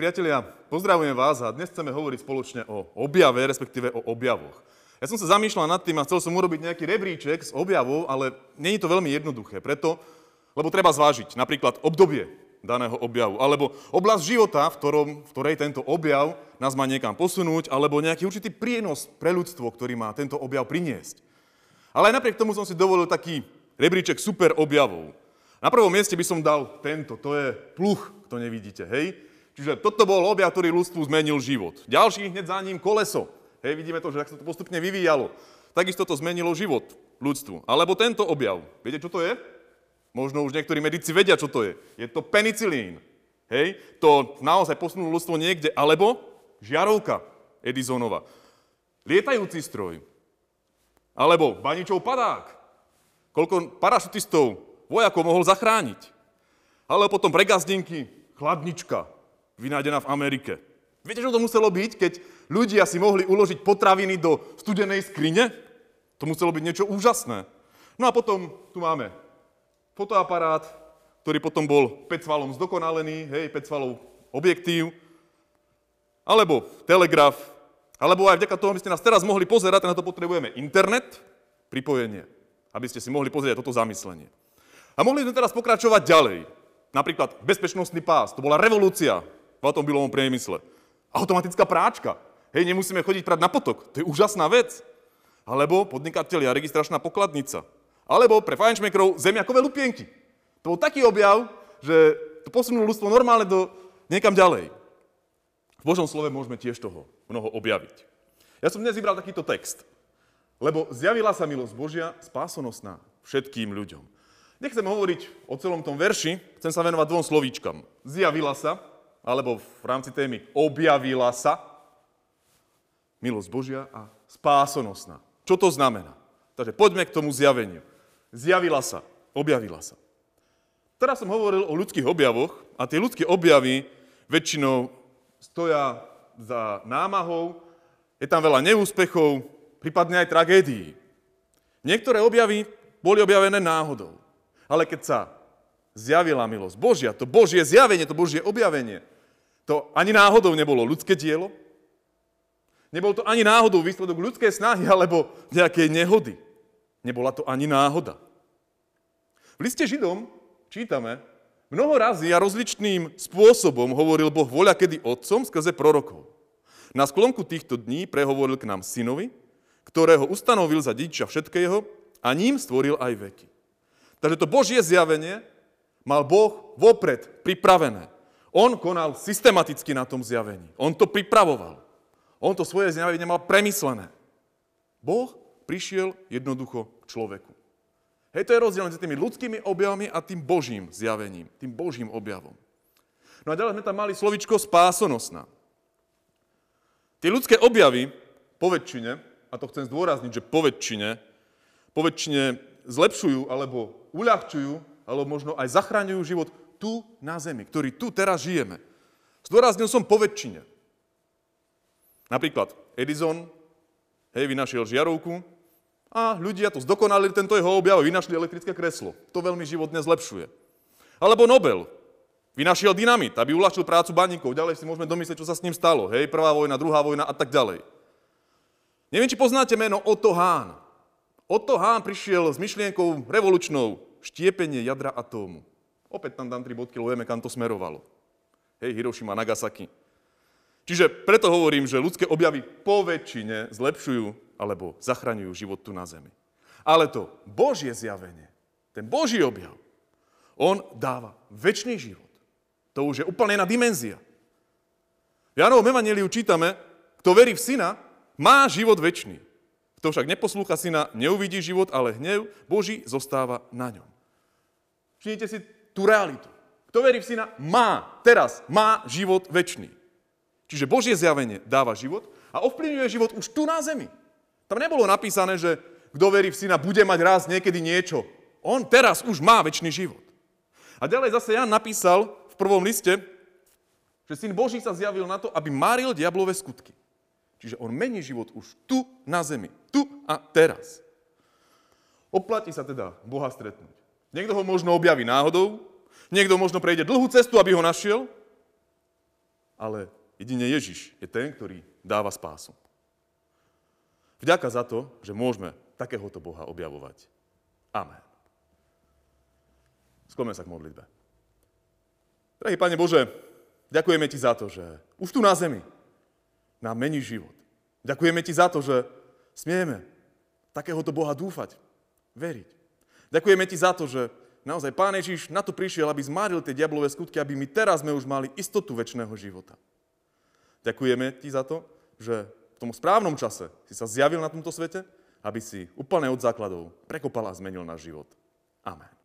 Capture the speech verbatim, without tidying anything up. priatelia, pozdravujem vás a dnes chceme hovoriť spoločne o objave, respektíve o objavoch. Ja som sa zamýšľal nad tým a chcel som urobiť nejaký rebríček z objavov, ale nie je to veľmi jednoduché, preto, lebo treba zvážiť napríklad obdobie daného objavu, alebo oblasť života, v, ktorom, v ktorej tento objav nás má niekam posunúť, alebo nejaký určitý prínos pre ľudstvo, ktorý má tento objav priniesť. Ale aj napriek tomu som si dovolil taký rebríček super objavov. Na prvom mieste by som dal tento, to je pluch, to nevidíte, hej? Čiže toto bol objav, ktorý ľudstvu zmenil život. Ďalší hneď za ním koleso. Hej, vidíme to, že tak sa to postupne vyvíjalo. Takisto to zmenilo život ľudstvu. Alebo tento objav. Viete, čo to je? Možno už niektorí medici vedia, čo to je. Je to penicilín. Hej? To naozaj posunulo ľudstvo niekde. Alebo žiarovka Edisonova. Lietajúci stroj. Alebo Baničov padák. Koľko parašutistov vojakov mohol zachrániť. Ale potom pre gazdinky chladnička, vynájdená v Amerike. Viete, čo to muselo byť, keď ľudia si mohli uložiť potraviny do studenej skrine? To muselo byť niečo úžasné. No a potom tu máme fotoaparát, ktorý potom bol päť svalom zdokonalený, hej, päť svalov objektív, alebo telegraf, alebo aj vďaka toho, aby ste nás teraz mohli pozerať, na to potrebujeme internet, pripojenie, aby ste si mohli pozrieť toto zamyslenie. A mohli sme teraz pokračovať ďalej. Napríklad bezpečnostný pás, to bola revolúcia v automobilovom priemysle. Automatická práčka. Hej, nemusíme chodiť prať na potok, to je úžasná vec. Alebo podnikatelia, registračná pokladnica. Alebo pre fajnšmekrov zemiakové lupienky. To bol taký objav, že to posunulo ľudstvo normálne do niekam ďalej. V Božom slove môžeme tiež toho mnoho objaviť. Ja som dnes vybral takýto text. Lebo zjavila sa milosť Božia spásonosná všetkým ľuďom. Nechcem hovoriť o celom tom verši, chcem sa venovať dvom slovíčkam. Zjavila sa, alebo v rámci témy objavila sa, milosť Božia a spásonosná. Čo to znamená? Takže poďme k tomu zjaveniu. Zjavila sa, objavila sa. Teraz som hovoril o ľudských objavoch a tie ľudské objavy väčšinou stoja za námahou, je tam veľa neúspechov, prípadne aj tragédií. Niektoré objavy boli objavené náhodou. Ale keď sa zjavila milosť Božia, to Božie zjavenie, to Božie objavenie, to ani náhodou nebolo ľudské dielo, nebol to ani náhodou výsledok ľudskej snahy alebo nejakej nehody. Nebola to ani náhoda. V liste Židom čítame, mnoho razy a rozličným spôsobom hovoril Boh voľakedy otcom skrze prorokov. Na sklonku týchto dní prehovoril k nám synovi, ktorého ustanovil za dediča všetkého a ním stvoril aj veky. Takže to Božie zjavenie mal Boh vopred pripravené. On konal systematicky na tom zjavení. On to pripravoval. On to svoje zjavenie mal premyslené. Boh prišiel jednoducho k človeku. Hej, to je rozdiel medzi tými ľudskými objavmi a tým Božím zjavením, tým Božím objavom. No a ďalej sme tam mali slovičko spásonosná. Tie ľudské objavy poväčšine, a to chcem zdôrazniť, že poväčšine, poväčšine zlepšujú alebo uľahčujú, alebo možno aj zachraňujú život tu na zemi, ktorý tu teraz žijeme. Zdôraznil som po väčšine. Napríklad Edison, hej, vynašiel žiarovku a ľudia to zdokonalili, tento jeho objav, vynašli elektrické kreslo. To veľmi život dnes zlepšuje. Alebo Nobel vynašiel dynamit, aby uľahčil prácu baníkov. Ďalej si môžeme domyslieť, čo sa s ním stalo. Hej, prvá vojna, druhá vojna a tak ďalej. Neviem, či poznáte meno Otto Hahn. Otto Hahn prišiel s myšlienkou revolučnou štiepenie jadra atómu. Opäť tam dám tri bodky, lebo vieme, kam to smerovalo. Hej, Hiroshima, Nagasaki. Čiže preto hovorím, že ľudské objavy po väčšine zlepšujú alebo zachraňujú život tu na zemi. Ale to Božie zjavenie, ten Boží objav, on dáva večný život. To už je úplne iná dimenzia. V Jánovom evanjeliu čítame, kto verí v syna, má život večný. To však neposlúcha syna, neuvidí život, ale hnev Boží zostáva na ňom. Všimnite si tú realitu. Kto verí v syna, má, teraz má život večný. Čiže Božie zjavenie dáva život a ovplyvňuje život už tu na zemi. Tam nebolo napísané, že kto verí v syna, bude mať raz niekedy niečo. On teraz už má večný život. A ďalej zase Ján napísal v prvom liste, že syn Boží sa zjavil na to, aby maril diablové skutky. Čiže on mení život už tu na zemi. Tu a teraz. Oplatí sa teda Boha stretnúť. Niekto ho možno objaví náhodou, niekto možno prejde dlhú cestu, aby ho našiel, a ale jedine Ježiš je ten, ktorý dáva spásu. Vďaka za to, že môžeme takéhoto Boha objavovať. Amen. Skloňme sa k modlitbe. Drahý Pane Bože, ďakujeme Ti za to, že už tu na zemi nám mení život. Ďakujeme Ti za to, že smieme takéhoto Boha dúfať, veriť. Ďakujeme Ti za to, že naozaj Pán Ježiš na to prišiel, aby zmáril tie diablové skutky, aby my teraz sme už mali istotu večného života. Ďakujeme Ti za to, že v tom správnom čase si sa zjavil na tomto svete, aby si úplne od základov prekopal a zmenil náš život. Amen.